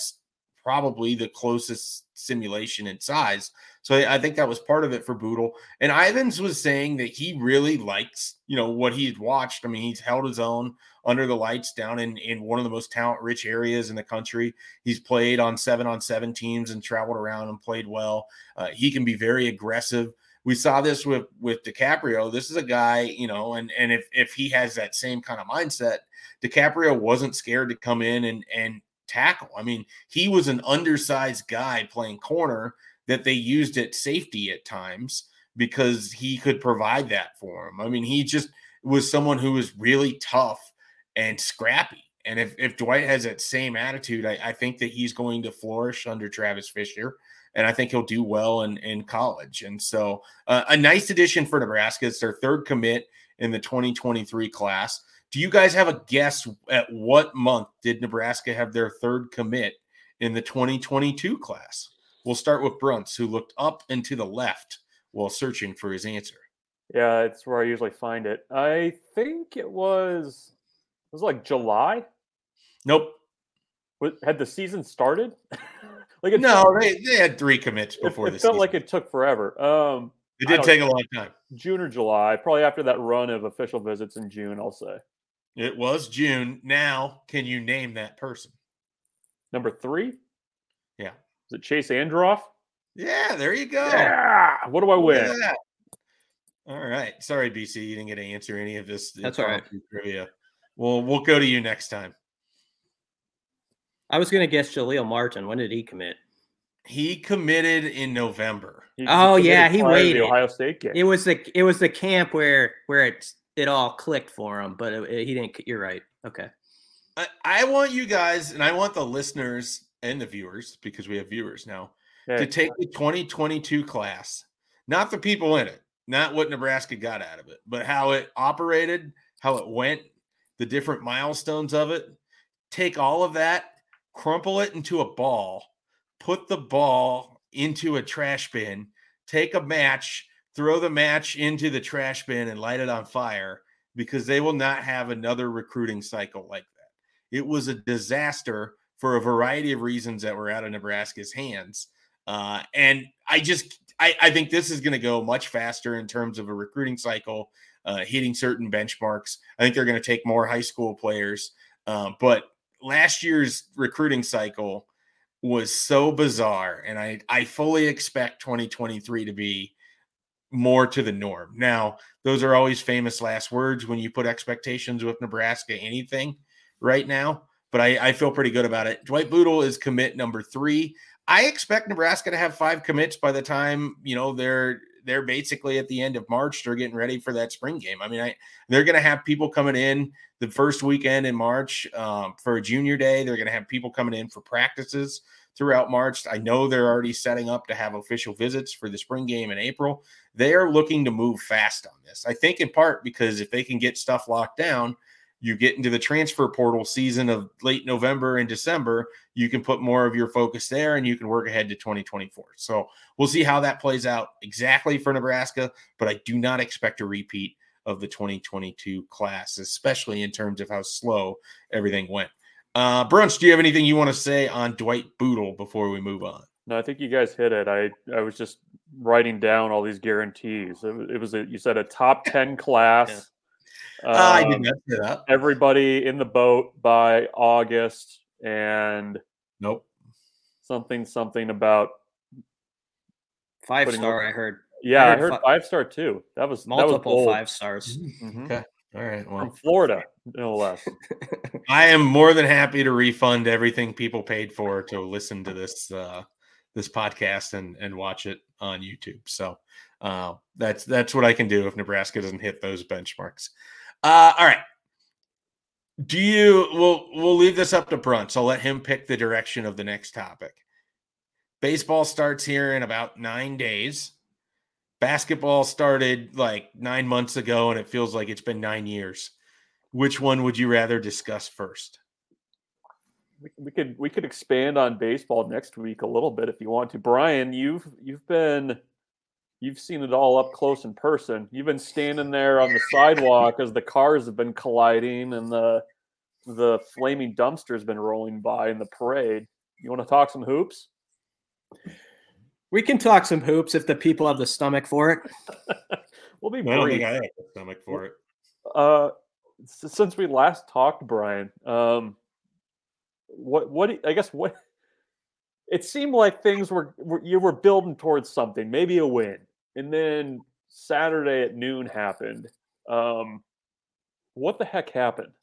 probably the closest simulation in size. So I think that was part of it for Boodle. And Ivins was saying that he really likes, you know, what he's watched. I mean, he's held his own under the lights down in, in one of the most talent-rich areas in the country. He's played on seven-on seven teams and traveled around and played well. Uh, he can be very aggressive. We saw this with, with DiCaprio. This is a guy, you know, and, and if, if he has that same kind of mindset, DiCaprio wasn't scared to come in and, and tackle. I mean, he was an undersized guy playing corner that they used at safety at times because he could provide that for him. I mean, he just was someone who was really tough and scrappy. And if, if Dwight has that same attitude, I, I think that he's going to flourish under Travis Fisher. And I think he'll do well in, in college. And so uh, a nice addition for Nebraska. It's their third commit in the twenty twenty-three class. Do you guys have a guess at what month did Nebraska have their third commit in the twenty twenty-two class? We'll start with Brunts, who looked up and to the left while searching for his answer. Yeah, it's where I usually find it. I think it was, it was like July. Nope. What, had the season started? Like it no, took, they, they had three commits before this. It, it felt season. Like it took forever. Um, it did take know, a long time. June or July, probably after that run of official visits in June, I'll say. It was June. Now, can you name that person? Number three? Yeah. Is it Chase Androff? Yeah, there you go. Yeah. What do I win? Yeah. All right. Sorry, B C, you didn't get to answer any of this. That's all right. Trivia. Well, we'll go to you next time. I was going to guess Jaleel Martin. When did he commit? He committed in November. He, oh he yeah, he waited. The Ohio State game. It was the it was the camp where where it it all clicked for him, but it, it, he didn't. You're right. Okay. I, I want you guys, and I want the listeners. And the viewers, because we have viewers now, yeah. to take the twenty twenty-two class, not the people in it, not what Nebraska got out of it, but how it operated, how it went, the different milestones of it. Take all of that, crumple it into a ball, put the ball into a trash bin, take a match, throw the match into the trash bin and light it on fire, because they will not have another recruiting cycle like that. It was a disaster for a variety of reasons that were out of Nebraska's hands. Uh, and I just, I, I think this is going to go much faster in terms of a recruiting cycle, uh, hitting certain benchmarks. I think they're going to take more high school players. Uh, but last year's recruiting cycle was so bizarre. And I, I fully expect twenty twenty-three to be more to the norm. Now, those are always famous last words when you put expectations with Nebraska, anything right now. But I, I feel pretty good about it. Dwight Boodle is commit number three. I expect Nebraska to have five commits by the time, you know, they're they're basically at the end of March. They're getting ready for that spring game. I mean, I they're going to have people coming in the first weekend in March um, for a junior day. They're going to have people coming in for practices throughout March. I know they're already setting up to have official visits for the spring game in April. They are looking to move fast on this. I think in part because if they can get stuff locked down, you get into the transfer portal season of late November and December, you can put more of your focus there and you can work ahead to twenty twenty-four. So we'll see how that plays out exactly for Nebraska, but I do not expect a repeat of the twenty twenty-two class, especially in terms of how slow everything went. Uh, Brunch, do you have anything you want to say on Dwight Boodle before we move on? No, I think you guys hit it. I, I was just writing down all these guarantees. It, it was, a, you said a top ten class. Yeah. Um, I didn't say that. Everybody in the boat by August, and nope, something something about five star. Up. I heard. Yeah, I heard, I heard five, five star too. That was multiple that was five stars. Mm-hmm. Okay, all right. Well. From Florida, no less. I am more than happy to refund everything people paid for to listen to this uh, this podcast and and watch it on YouTube. So. Uh, that's that's what I can do if Nebraska doesn't hit those benchmarks. Uh, all right. Do you we'll we'll leave this up to Brunts. I'll let him pick the direction of the next topic. Baseball starts here in about nine days. basketball started like nine months ago and it feels like it's been nine years. Which one would you rather discuss first? We, we could we could expand on baseball next week a little bit if you want to. Brian, you've you've been you've seen it all up close in person. You've been standing there on the sidewalk as the cars have been colliding and the the flaming dumpster has been rolling by in the parade. You want to talk some hoops? We can talk some hoops if the people have the stomach for it. We'll be brief. I don't think I have the stomach for it. Uh, since we last talked, Brian, um, what what I guess what it seemed like things were, were you were building towards something, maybe a win, and then Saturday at noon happened. Um, what the heck happened?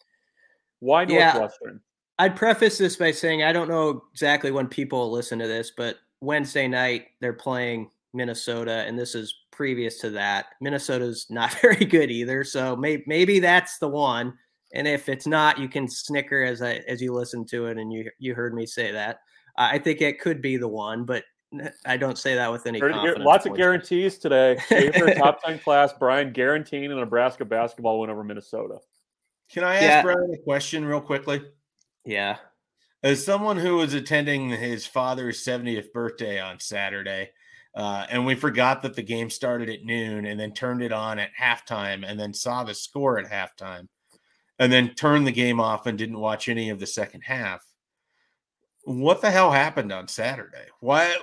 Why Northwestern? Yeah, I'd preface this by saying I don't know exactly when people listen to this, but Wednesday night, they're playing Minnesota, and this is previous to that. Minnesota's not very good either, so may- maybe that's the one. And if it's not, you can snicker as I as you listen to it, and you you heard me say that. Uh, I think it could be the one, but I don't say that with any confidence. Lots of guarantees today. Schaefer, top ten class, Brian guaranteeing a Nebraska basketball win over Minnesota. Can I ask yeah. Brian a question real quickly? Yeah. As someone who was attending his father's seventieth birthday on Saturday, uh, and we forgot that the game started at noon and then turned it on at halftime and then saw the score at halftime and then turned the game off and didn't watch any of the second half. What the hell happened on Saturday? Why?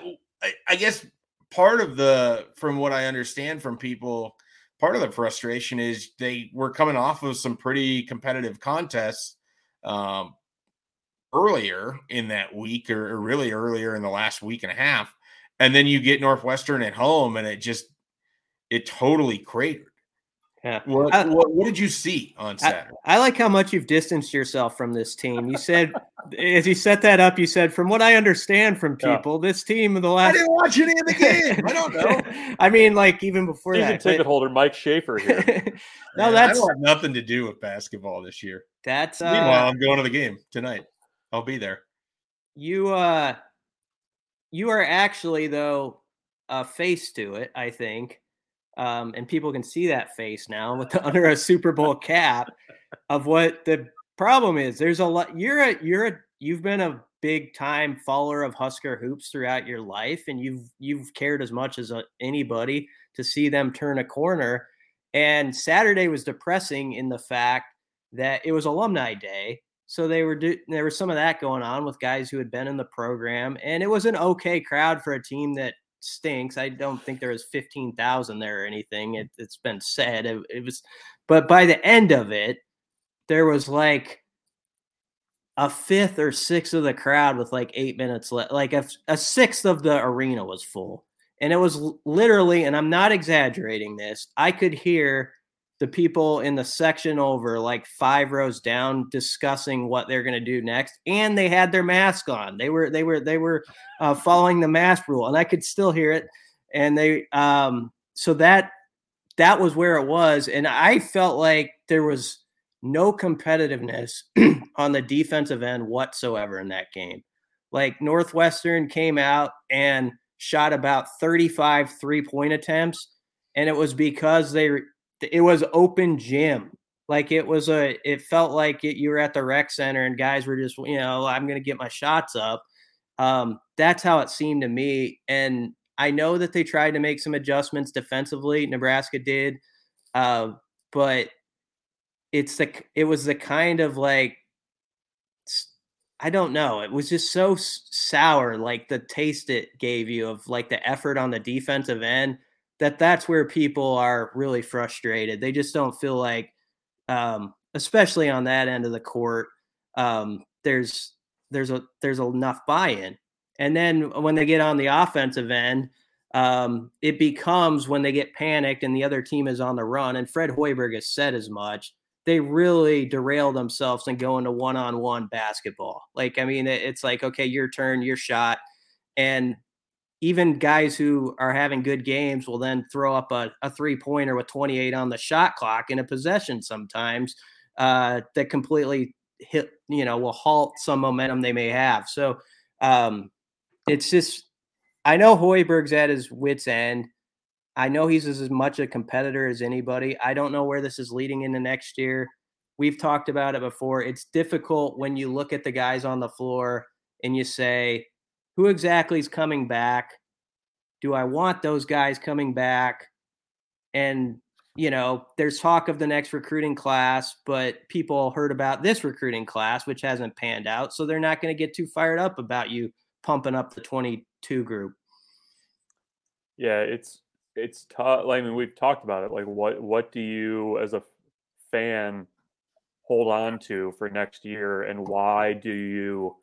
I, I guess part of the, from what I understand from people, part of the frustration is they were coming off of some pretty competitive contests. Um, earlier in that week or, or really earlier in the last week and a half. And then you get Northwestern at home and it just, it totally cratered. Yeah. What, I, what, what did you see on Saturday? I, I like how much you've distanced yourself from this team. You said, as you set that up, you said, from what I understand from people, yeah. this team of the last. I didn't watch any of the game. I don't know. I mean, like even before Season that. Season ticket but... holder Mike Schaefer here. no, Man, that's I don't have nothing to do with basketball this year. That's uh, meanwhile, I'm going to the game tonight. I'll be there. You uh, you are actually, though, a face to it, I think. Um, and people can see that face now with the, under a Super Bowl cap of what the problem is. There's a lot. You're a you're a you've been a big time follower of Husker hoops throughout your life. And you've you've cared as much as anybody to see them turn a corner. And Saturday was depressing in the fact that it was Alumni Day. So they were do- there was some of that going on with guys who had been in the program, and it was an okay crowd for a team that stinks. I don't think there was fifteen thousand there or anything. It, it's been said it, it was, but by the end of it, there was like a fifth or sixth of the crowd with like eight minutes left. Like a, a sixth of the arena was full, and it was literally, and I'm not exaggerating this, I could hear the people in the section over like five rows down discussing what they're going to do next. And they had their mask on. They were, they were, they were uh, following the mask rule, and I could still hear it. And they, um, so that, that was where it was. And I felt like there was no competitiveness on the defensive end whatsoever in that game. Like Northwestern came out and shot about thirty-five three point attempts. And it was because they it was open gym. Like it was a, it felt like it, you were at the rec center and guys were just, you know, I'm going to get my shots up. Um, that's how it seemed to me. And I know that they tried to make some adjustments defensively. Nebraska did. Uh, but it's the, it was the kind of like, I don't know. It was just so sour. Like the taste it gave you of like the effort on the defensive end, that that's where people are really frustrated. They just don't feel like, um, especially on that end of the court, um, there's there's a there's enough buy-in. And then when they get on the offensive end, um, it becomes when they get panicked and the other team is on the run, and Fred Hoiberg has said as much, they really derail themselves and go into one-on-one basketball. Like, I mean, it's like, okay, your turn, your shot. And even guys who are having good games will then throw up a, a three-pointer with twenty-eight on the shot clock in a possession sometimes uh, that completely hit, you know, will halt some momentum they may have. So um, it's just, I know Hoiberg's at his wit's end. I know he's as much a competitor as anybody. I don't know where this is leading into next year. We've talked about it before. It's difficult when you look at the guys on the floor and you say, who exactly is coming back? Do I want those guys coming back? And, you know, there's talk of the next recruiting class, but people heard about this recruiting class, which hasn't panned out. So they're not going to get too fired up about you pumping up the twenty-two group. Yeah, it's, it's tough. I mean, we've talked about it. Like what, what do you as a fan hold on to for next year? And why do you,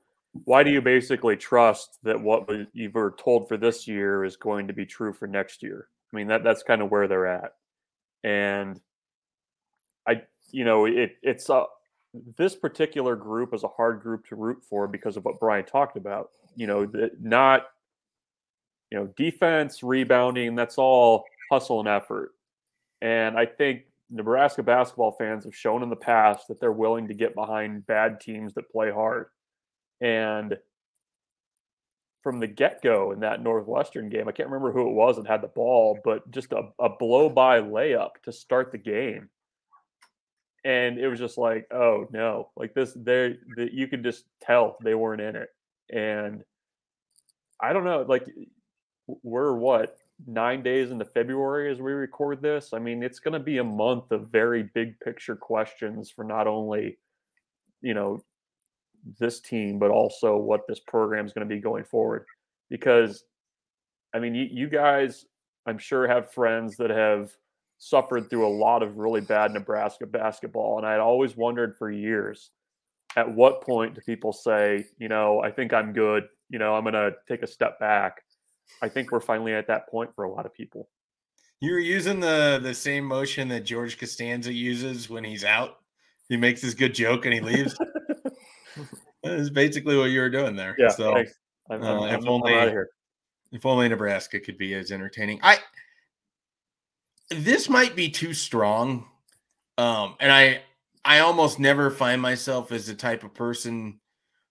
why do you basically trust that what you were told for this year is going to be true for next year? I mean, that that's kind of where they're at. And I, you know, it it's a, this particular group is a hard group to root for because of what Brian talked about, you know, the, not, you know, defense, rebounding, that's all hustle and effort. And I think Nebraska basketball fans have shown in the past that they're willing to get behind bad teams that play hard. And from the get-go in that Northwestern game, I can't remember who it was that had the ball, but just a, a blow-by layup to start the game. And it was just like, oh, no. Like this, they, you could just tell they weren't in it. And I don't know, like – we're what, nine days into February as we record this. I mean, it's going to be a month of very big picture questions for not only, you know, this team, but also what this program is going to be going forward. Because, I mean, you, you guys, I'm sure, have friends that have suffered through a lot of really bad Nebraska basketball. And I'd always wondered for years, at what point do people say, you know, I think I'm good, you know, I'm going to take a step back. I think we're finally at that point for a lot of people. You're using the the same motion that George Costanza uses when he's out. He makes this good joke and he leaves. That is basically what you were doing there. Yeah, so I'm, I'm, uh, I'm if only out of here. If only Nebraska could be as entertaining. I this might be too strong, um, and I I almost never find myself as the type of person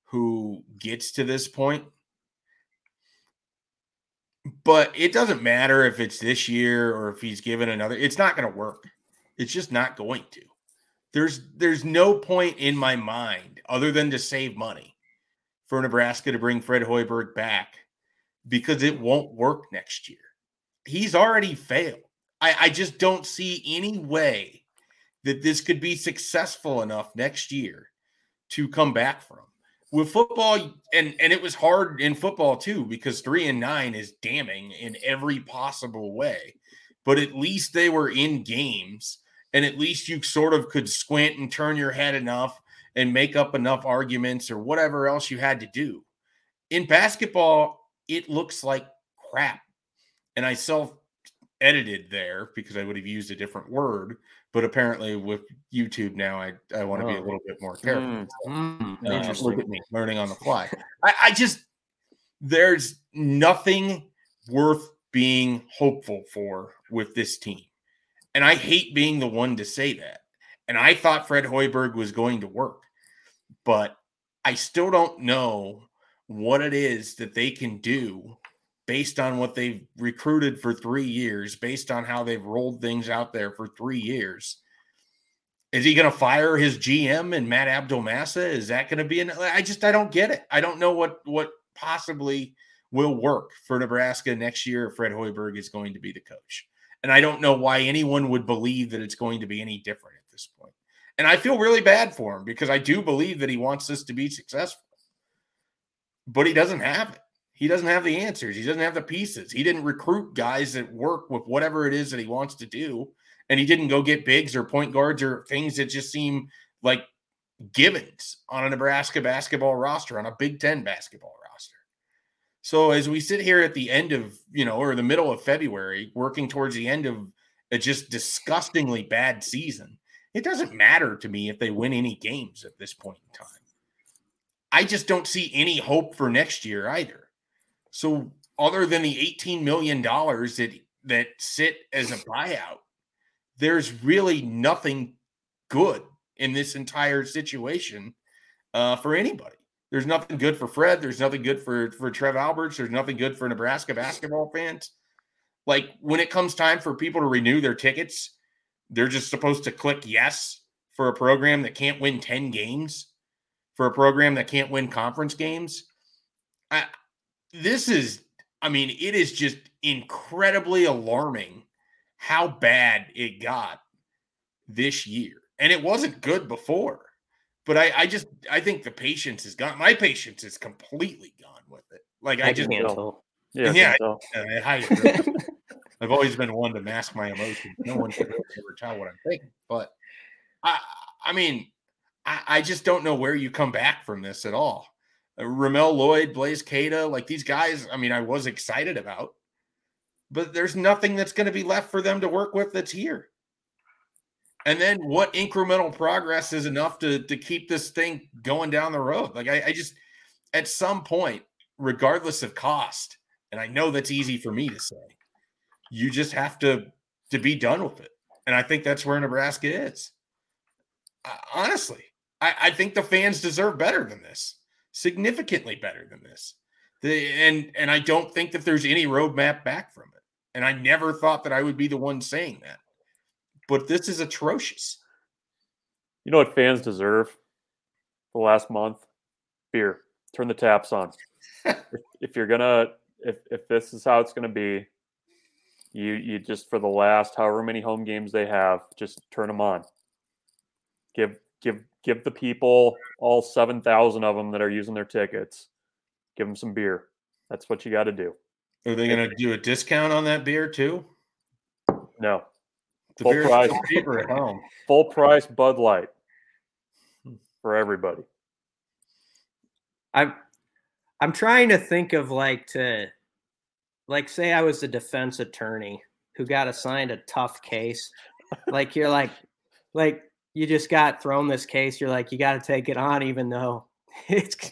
who gets to this point. But it doesn't matter if it's this year or if he's given another. It's not going to work. It's just not going to. There's there's no point in my mind other than to save money for Nebraska to bring Fred Hoiberg back because it won't work next year. He's already failed. I, I just don't see any way that this could be successful enough next year to come back from. With football, and, and it was hard in football too, because three and nine is damning in every possible way. But at least they were in games, and at least you sort of could squint and turn your head enough and make up enough arguments or whatever else you had to do. In basketball, it looks like crap. And I self-edited there because I would have used a different word. But apparently with YouTube now, I, I want to oh. be a little bit more careful. Mm, mm, uh, interesting. Look at me learning on the fly. I, I just, there's nothing worth being hopeful for with this team. And I hate being the one to say that. And I thought Fred Hoiberg was going to work. But I still don't know what it is that they can do based on what they've recruited for three years, based on how they've rolled things out there for three years. Is he going to fire his G M and Matt Abdelmassa? Is that going to be an, I just, I don't get it. I don't know what, what possibly will work for Nebraska next year if Fred Hoiberg is going to be the coach. And I don't know why anyone would believe that it's going to be any different at this point. And I feel really bad for him because I do believe that he wants this to be successful, but he doesn't have it. He doesn't have the answers. He doesn't have the pieces. He didn't recruit guys that work with whatever it is that he wants to do. And he didn't go get bigs or point guards or things that just seem like givens on a Nebraska basketball roster, on a Big Ten basketball roster. So as we sit here at the end of, you know, or the middle of February, working towards the end of a just disgustingly bad season, it doesn't matter to me if they win any games at this point in time. I just don't see any hope for next year either. So other than the eighteen million dollars that, that sit as a buyout, there's really nothing good in this entire situation uh, for anybody. There's nothing good for Fred. There's nothing good for, for Trev Alberts. There's nothing good for Nebraska basketball fans. Like, when it comes time for people to renew their tickets, they're just supposed to click yes for a program that can't win ten games, for a program that can't win conference games. I, this is, I mean, it is just incredibly alarming how bad it got this year. And it wasn't good before. But I, I just, I think the patience is gone. My patience is completely gone with it. Like, I, I just can't tell. Yeah, yeah, I, I, I, I I've always been one to mask my emotions. No one can ever tell what I'm thinking. But I, I mean, I, I just don't know where you come back from this at all. Uh, Ramel Lloyd, Blaze Cada, like these guys, I mean, I was excited about, but there's nothing that's going to be left for them to work with that's here. And then what incremental progress is enough to, to keep this thing going down the road? Like, I, I just, at some point, regardless of cost, and I know that's easy for me to say, you just have to, to be done with it. And I think that's where Nebraska is. I, honestly, I, I think the fans deserve better than this, significantly better than this. The, and, and I don't think that there's any roadmap back from it. And I never thought that I would be the one saying that. But this is atrocious. You know what fans deserve the last month? Beer. Turn the taps on. if, if you're going to, if if this is how it's going to be, you you just, for the last however many home games they have, just turn them on. Give give give the people, all seven thousand of them that are using their tickets, give them some beer. That's what you got to do. Are they going to do a discount on that beer too? No. The full price, cheaper at home. Full price Bud Light for everybody. I'm I'm trying to think of like to like say I was a defense attorney who got assigned a tough case. Like you're like like you just got thrown this case. You're like, you got to take it on, even though it's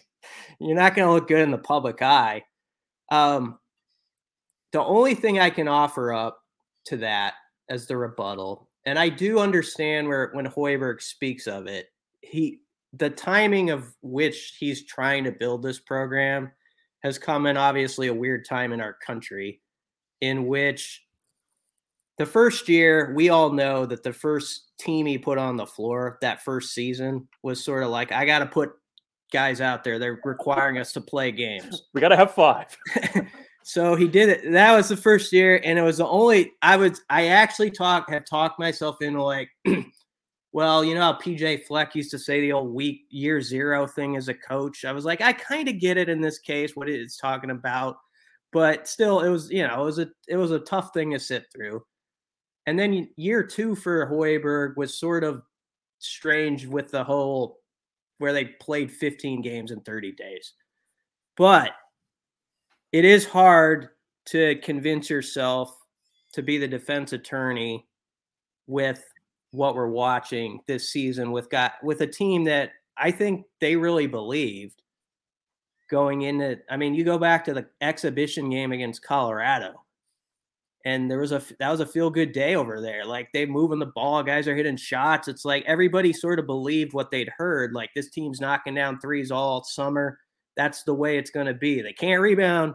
you're not going to look good in the public eye. Um, the only thing I can offer up to that as the rebuttal, and I do understand where when Hoiberg speaks of it, he the timing of which he's trying to build this program has come in obviously a weird time in our country, in which the first year we all know that the first team he put on the floor that first season was sort of like, I got to put guys out there. They're requiring us to play games. We got to have five. So he did it. That was the first year, and it was the only I was. I actually talked have talked myself into like, well, you know how P J Fleck used to say the old week year zero thing as a coach. I was like, I kind of get it in this case what it's talking about, but still, it was you know it was a it was a tough thing to sit through. And then year two for Hoiberg was sort of strange with the whole where they played fifteen games in thirty days, but it is hard to convince yourself to be the defense attorney with what we're watching this season with got with a team that I think they really believed going into. I mean, you go back to the exhibition game against Colorado, and there was a that was a feel good day over there. Like, they moving the ball, guys are hitting shots. It's like everybody sort of believed what they'd heard. Like, this team's knocking down threes all summer. That's the way it's going to be. They can't rebound,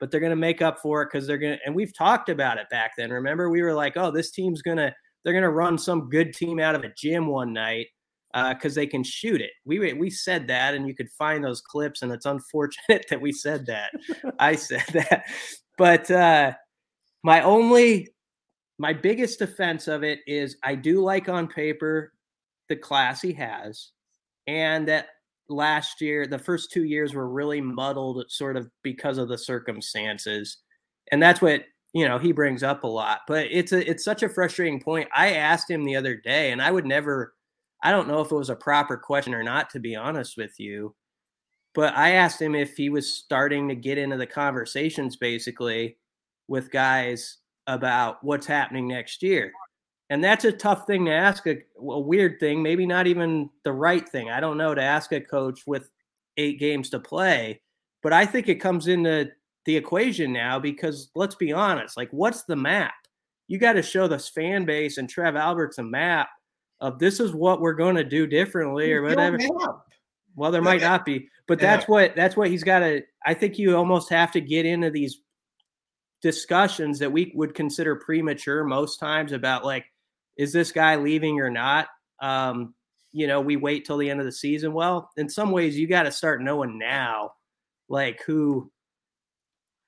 but they're going to make up for it because they're going to, and we've talked about it back then. Remember, we were like, oh, this team's going to, they're going to run some good team out of a gym one night because uh, they can shoot it. We we said that, and you could find those clips, and it's unfortunate that we said that. I said that. But uh, my only, my biggest defense of it is I do like on paper the class he has, and that last year, the first two years were really muddled sort of because of the circumstances. And that's what, you know, he brings up a lot, but it's a, it's such a frustrating point. I asked him the other day, and I would never, I don't know if it was a proper question or not, to be honest with you, but I asked him if he was starting to get into the conversations basically with guys about what's happening next year. And that's a tough thing to ask, a, a weird thing, maybe not even the right thing. I don't know, to ask a coach with eight games to play. But I think it comes into the equation now because, let's be honest, like, what's the map? You got to show this fan base and Trev Alberts a map of this is what we're going to do differently or whatever. Well, there might not be. But that's what that's what he's got to – I think you almost have to get into these discussions that we would consider premature most times about, like, is this guy leaving or not? Um, you know, we wait till the end of the season. Well, in some ways you got to start knowing now, like who,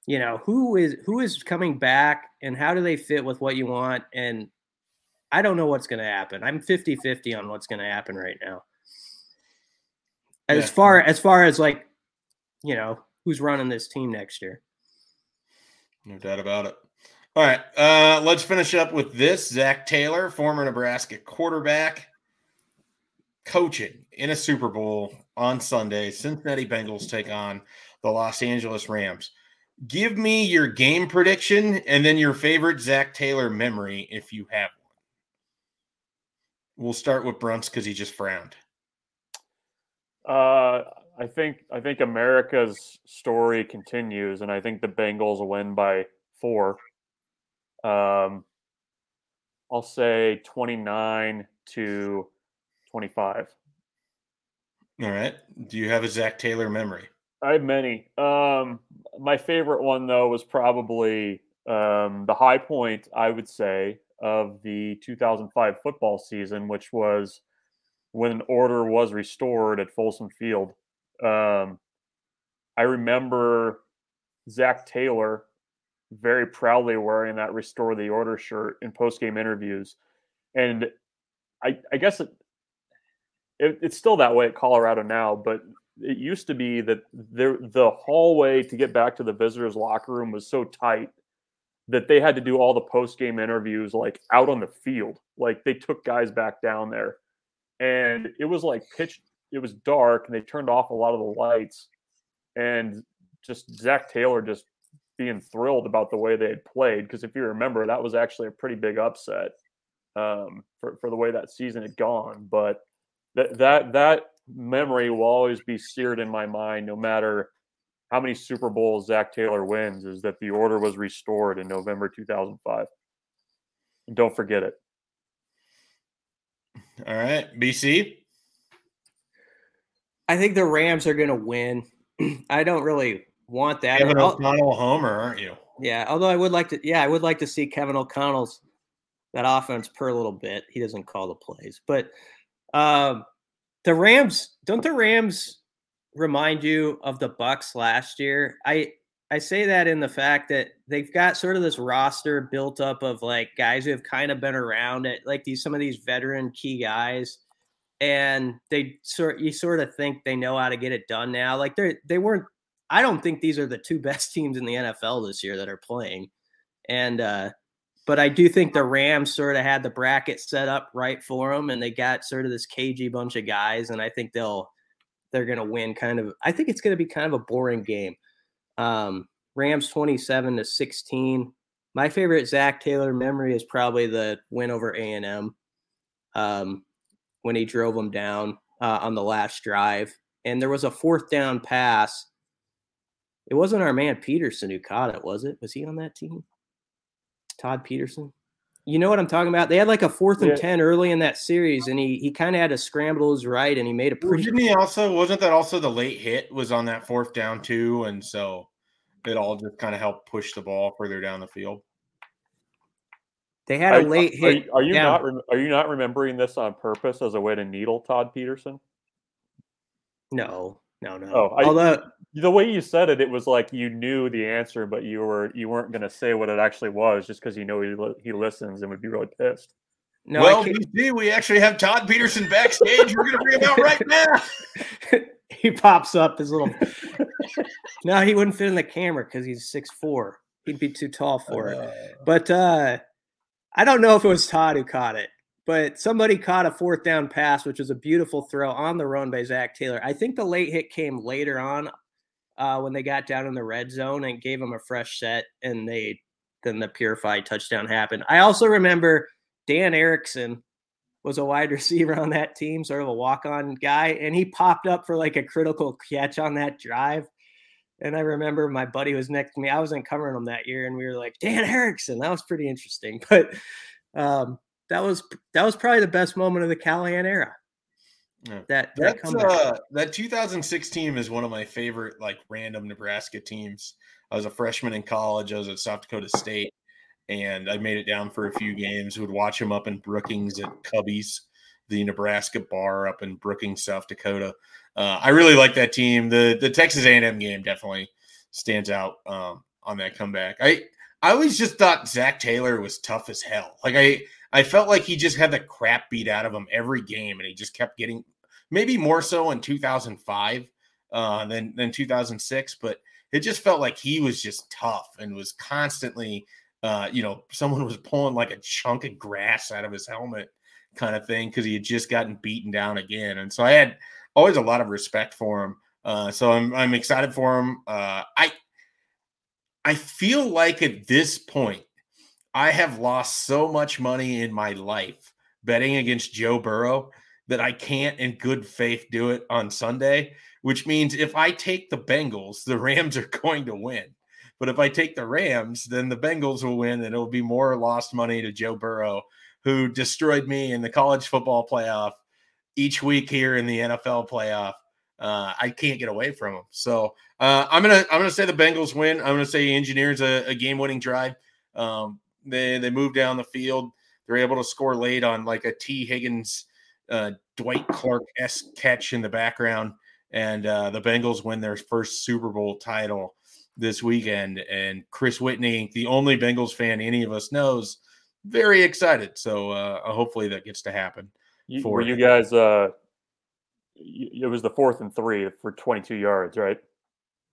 you know, who is, who is coming back and how do they fit with what you want? And I don't know what's going to happen. I'm fifty-fifty on what's going to happen right now. As yeah. far, as far as like, you know, who's running this team next year. No doubt about it. All right. Uh, let's finish up with this. Zach Taylor, former Nebraska quarterback, coaching in a Super Bowl on Sunday. Cincinnati Bengals take on the Los Angeles Rams. Give me your game prediction and then your favorite Zach Taylor memory if you have one. We'll start with Brunts because he just frowned. Uh, I think I think America's story continues, and I think the Bengals win by four. Um, I'll say twenty-nine to twenty-five. All right. Do you have a Zach Taylor memory? I have many. Um, my favorite one, though, was probably um, the high point, I would say, of the two thousand five football season, which was when order was restored at Folsom Field. Um, I remember Zach Taylor very proudly wearing that Restore the Order shirt in post-game interviews. And I, I guess it, it, it's still that way at Colorado now, but it used to be that there, the hallway to get back to the visitors' locker room was so tight that they had to do all the post-game interviews like out on the field. Like they took guys back down there. And it was like pitch, it was dark, and they turned off a lot of the lights. And just Zach Taylor just being thrilled about the way they had played. Because if you remember, that was actually a pretty big upset um, for, for the way that season had gone. But that that that memory will always be seared in my mind, no matter how many Super Bowls Zach Taylor wins, is that the order was restored in November two thousand five. And don't forget it. All right, B C. I think the Rams are going to win. I don't really want that. Kevin O'Connell homer, aren't you? Yeah, although I would like to. Yeah, I would like to see Kevin O'Connell's that offense per little bit. He doesn't call the plays, but um, the Rams don't. The Rams remind you of the Bucs last year. I I say that in the fact that they've got sort of this roster built up of like guys who have kind of been around it, like these, some of these veteran key guys. And they sort, you sort of think they know how to get it done now. Like they they weren't, I don't think these are the two best teams in the N F L this year that are playing. And, uh, but I do think the Rams sort of had the bracket set up right for them. And they got sort of this cagey bunch of guys. And I think they'll, they're going to win kind of, I think it's going to be kind of a boring game. Um, Rams twenty-seven to sixteen. My favorite Zach Taylor memory is probably the win over A and M, um, when he drove them down uh, on the last drive. And there was a fourth down pass. It wasn't our man Peterson who caught it, was it? Was he on that team? Todd Peterson? You know what I'm talking about? They had like a fourth and yeah. ten early in that series, and he he kind of had to scramble his right, and he made a pretty. Didn't he also? Wasn't that also the late hit was on that fourth down too, and so it all just kind of helped push the ball further down the field. They had I, a late I, hit. Are you, are you not? Are you not remembering this on purpose as a way to needle Todd Peterson? No, no, no. Oh, I, Although the way you said it, it was like you knew the answer, but you were you weren't going to say what it actually was, just because you know he li- he listens and would be really pissed. No, well, B C, we actually have Todd Peterson backstage. We're going to bring him out right now. He pops up his little. No, he wouldn't fit in the camera because he's six foot four. He'd be too tall for uh, it. But uh, I don't know if it was Todd who caught it, but somebody caught a fourth down pass, which was a beautiful throw on the run by Zach Taylor. I think the late hit came later on. Uh, when they got down in the red zone and gave them a fresh set, and they then the purified touchdown happened. I also remember Dan Erickson was a wide receiver on that team, sort of a walk-on guy, and he popped up for like a critical catch on that drive. And I remember my buddy was next to me. I wasn't covering him that year, and we were like, Dan Erickson, that was pretty interesting. But um, that was that was probably the best moment of the Callahan era. Yeah. That that, uh, that twenty sixteen is one of my favorite like random Nebraska teams. I was a freshman in college. I was at South Dakota State, and I made it down for a few games. Would watch him up in Brookings at Cubby's, the Nebraska bar up in Brookings, South Dakota. Uh, I really like that team. The the Texas A and M game definitely stands out um, on that comeback. I I always just thought Zach Taylor was tough as hell. Like I I felt like he just had the crap beat out of him every game, and he just kept getting, maybe more so in two thousand five uh, than than two thousand six. But it just felt like he was just tough and was constantly. Uh, you know, someone was pulling like a chunk of grass out of his helmet kind of thing because he had just gotten beaten down again. And so I had always a lot of respect for him. Uh, so I'm I'm excited for him. Uh, I I feel like at this point, I have lost so much money in my life betting against Joe Burrow that I can't in good faith do it on Sunday, which means if I take the Bengals, the Rams are going to win. But if I take the Rams, then the Bengals will win, and it'll be more lost money to Joe Burrow, who destroyed me in the college football playoff each week here in the N F L playoff. Uh, I can't get away from him. So uh, I'm gonna I'm gonna say the Bengals win. I'm gonna say Engineers a, a game winning drive. Um, they they move down the field. They're able to score late on like a T Higgins, uh, Dwight Clark-esque catch in the background, and uh, the Bengals win their first Super Bowl title this weekend. And Chris Whitney, the only Bengals fan any of us knows, very excited. So uh, hopefully that gets to happen. You, for you guys, uh, it was the fourth and three for twenty-two yards, right?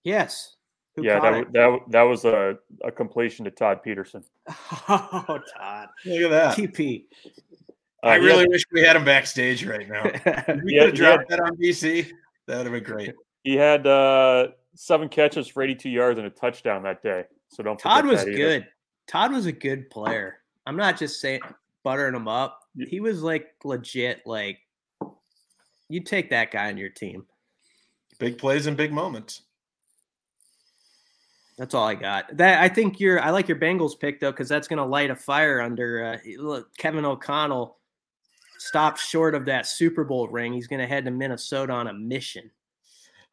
Yes. Who yeah, that, that that was a, a completion to Todd Peterson. Oh, Todd. Look at that. T P. Uh, I really yeah. wish we had him backstage right now. If we yeah, could have dropped yeah. that on D C. That would have been great. He had uh, – seven catches for eighty-two yards and a touchdown that day. So don't forget Todd was that good. Todd was a good player. I'm not just saying buttering him up. He was like legit. Like you take that guy on your team. Big plays and big moments. That's all I got. That I think you're. I like your Bengals pick though, because that's going to light a fire under uh, look, Kevin O'Connell. Stopped short of that Super Bowl ring. He's going to head to Minnesota on a mission.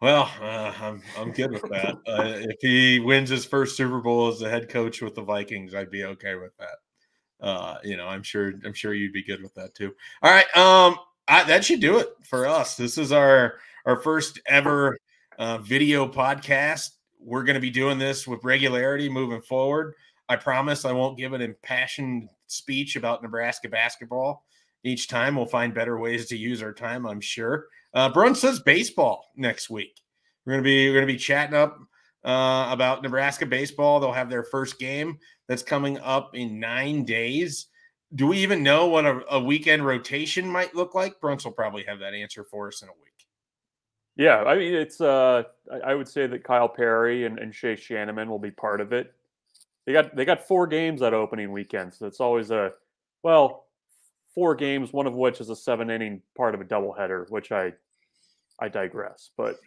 Well, uh, I'm I'm good with that. Uh, if he wins his first Super Bowl as the head coach with the Vikings, I'd be okay with that. Uh, you know, I'm sure I'm sure you'd be good with that too. All right, um, I, that should do it for us. This is our our first ever uh, video podcast. We're going to be doing this with regularity moving forward. I promise I won't give an impassioned speech about Nebraska basketball each time. We'll find better ways to use our time, I'm sure. Uh, Brun says baseball next week. We're gonna be we're gonna be chatting up uh, about Nebraska baseball. They'll have their first game that's coming up in nine days. Do we even know what a, a weekend rotation might look like? Brunts will probably have that answer for us in a week. Yeah, I mean it's. Uh, I would say that Kyle Perry and, and Shea Shaneman will be part of it. They got they got four games that opening weekend, so it's always a well. Four games, one of which is a seven-inning part of a doubleheader, which I, I digress. But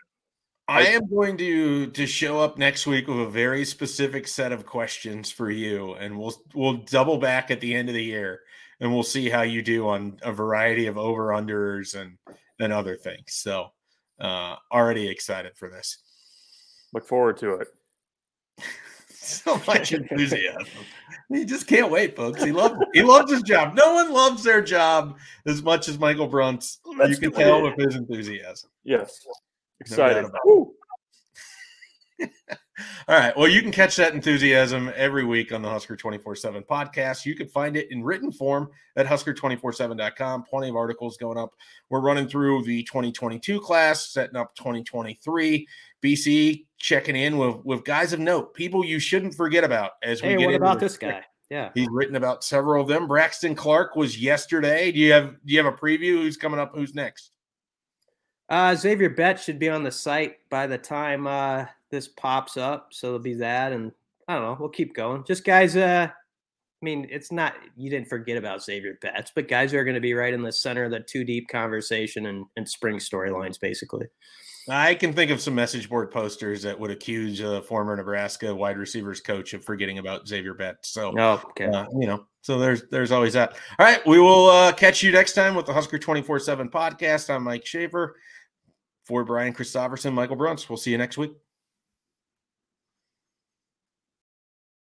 I, I am going to to show up next week with a very specific set of questions for you, and we'll we'll double back at the end of the year, and we'll see how you do on a variety of over-unders and and other things. So, uh, already excited for this. Look forward to it. So much enthusiasm. He just can't wait, folks. He loves he loves his job. No one loves their job as much as Michael Brunts. That's you can good. tell with his enthusiasm. Yes. Excited. No All right. Well, you can catch that enthusiasm every week on the Husker twenty-four seven podcast. You can find it in written form at husker two four seven dot com. Plenty of articles going up. We're running through the twenty twenty-two class, setting up twenty twenty-three. B C checking in with, with guys of note, people you shouldn't forget about as we hey, get what into about this guy. Yeah. He's written about several of them. Braxton Clark was yesterday. Do you have do you have a preview? Who's coming up? Who's next? Uh, Xavier Betts should be on the site by the time uh, this pops up. So it'll be that. And I don't know. We'll keep going. Just guys. Uh, I mean, it's not you didn't forget about Xavier Betts, but guys who are going to be right in the center of the two deep conversation and, and spring storylines, basically. I can think of some message board posters that would accuse a former Nebraska wide receivers coach of forgetting about Xavier Betts. So, oh, okay. uh, you know, so there's there's always that. All right, we will uh, catch you next time with the Husker twenty-four seven podcast. I'm Mike Schaefer. For Brian Christofferson, Michael Brunts. We'll see you next week.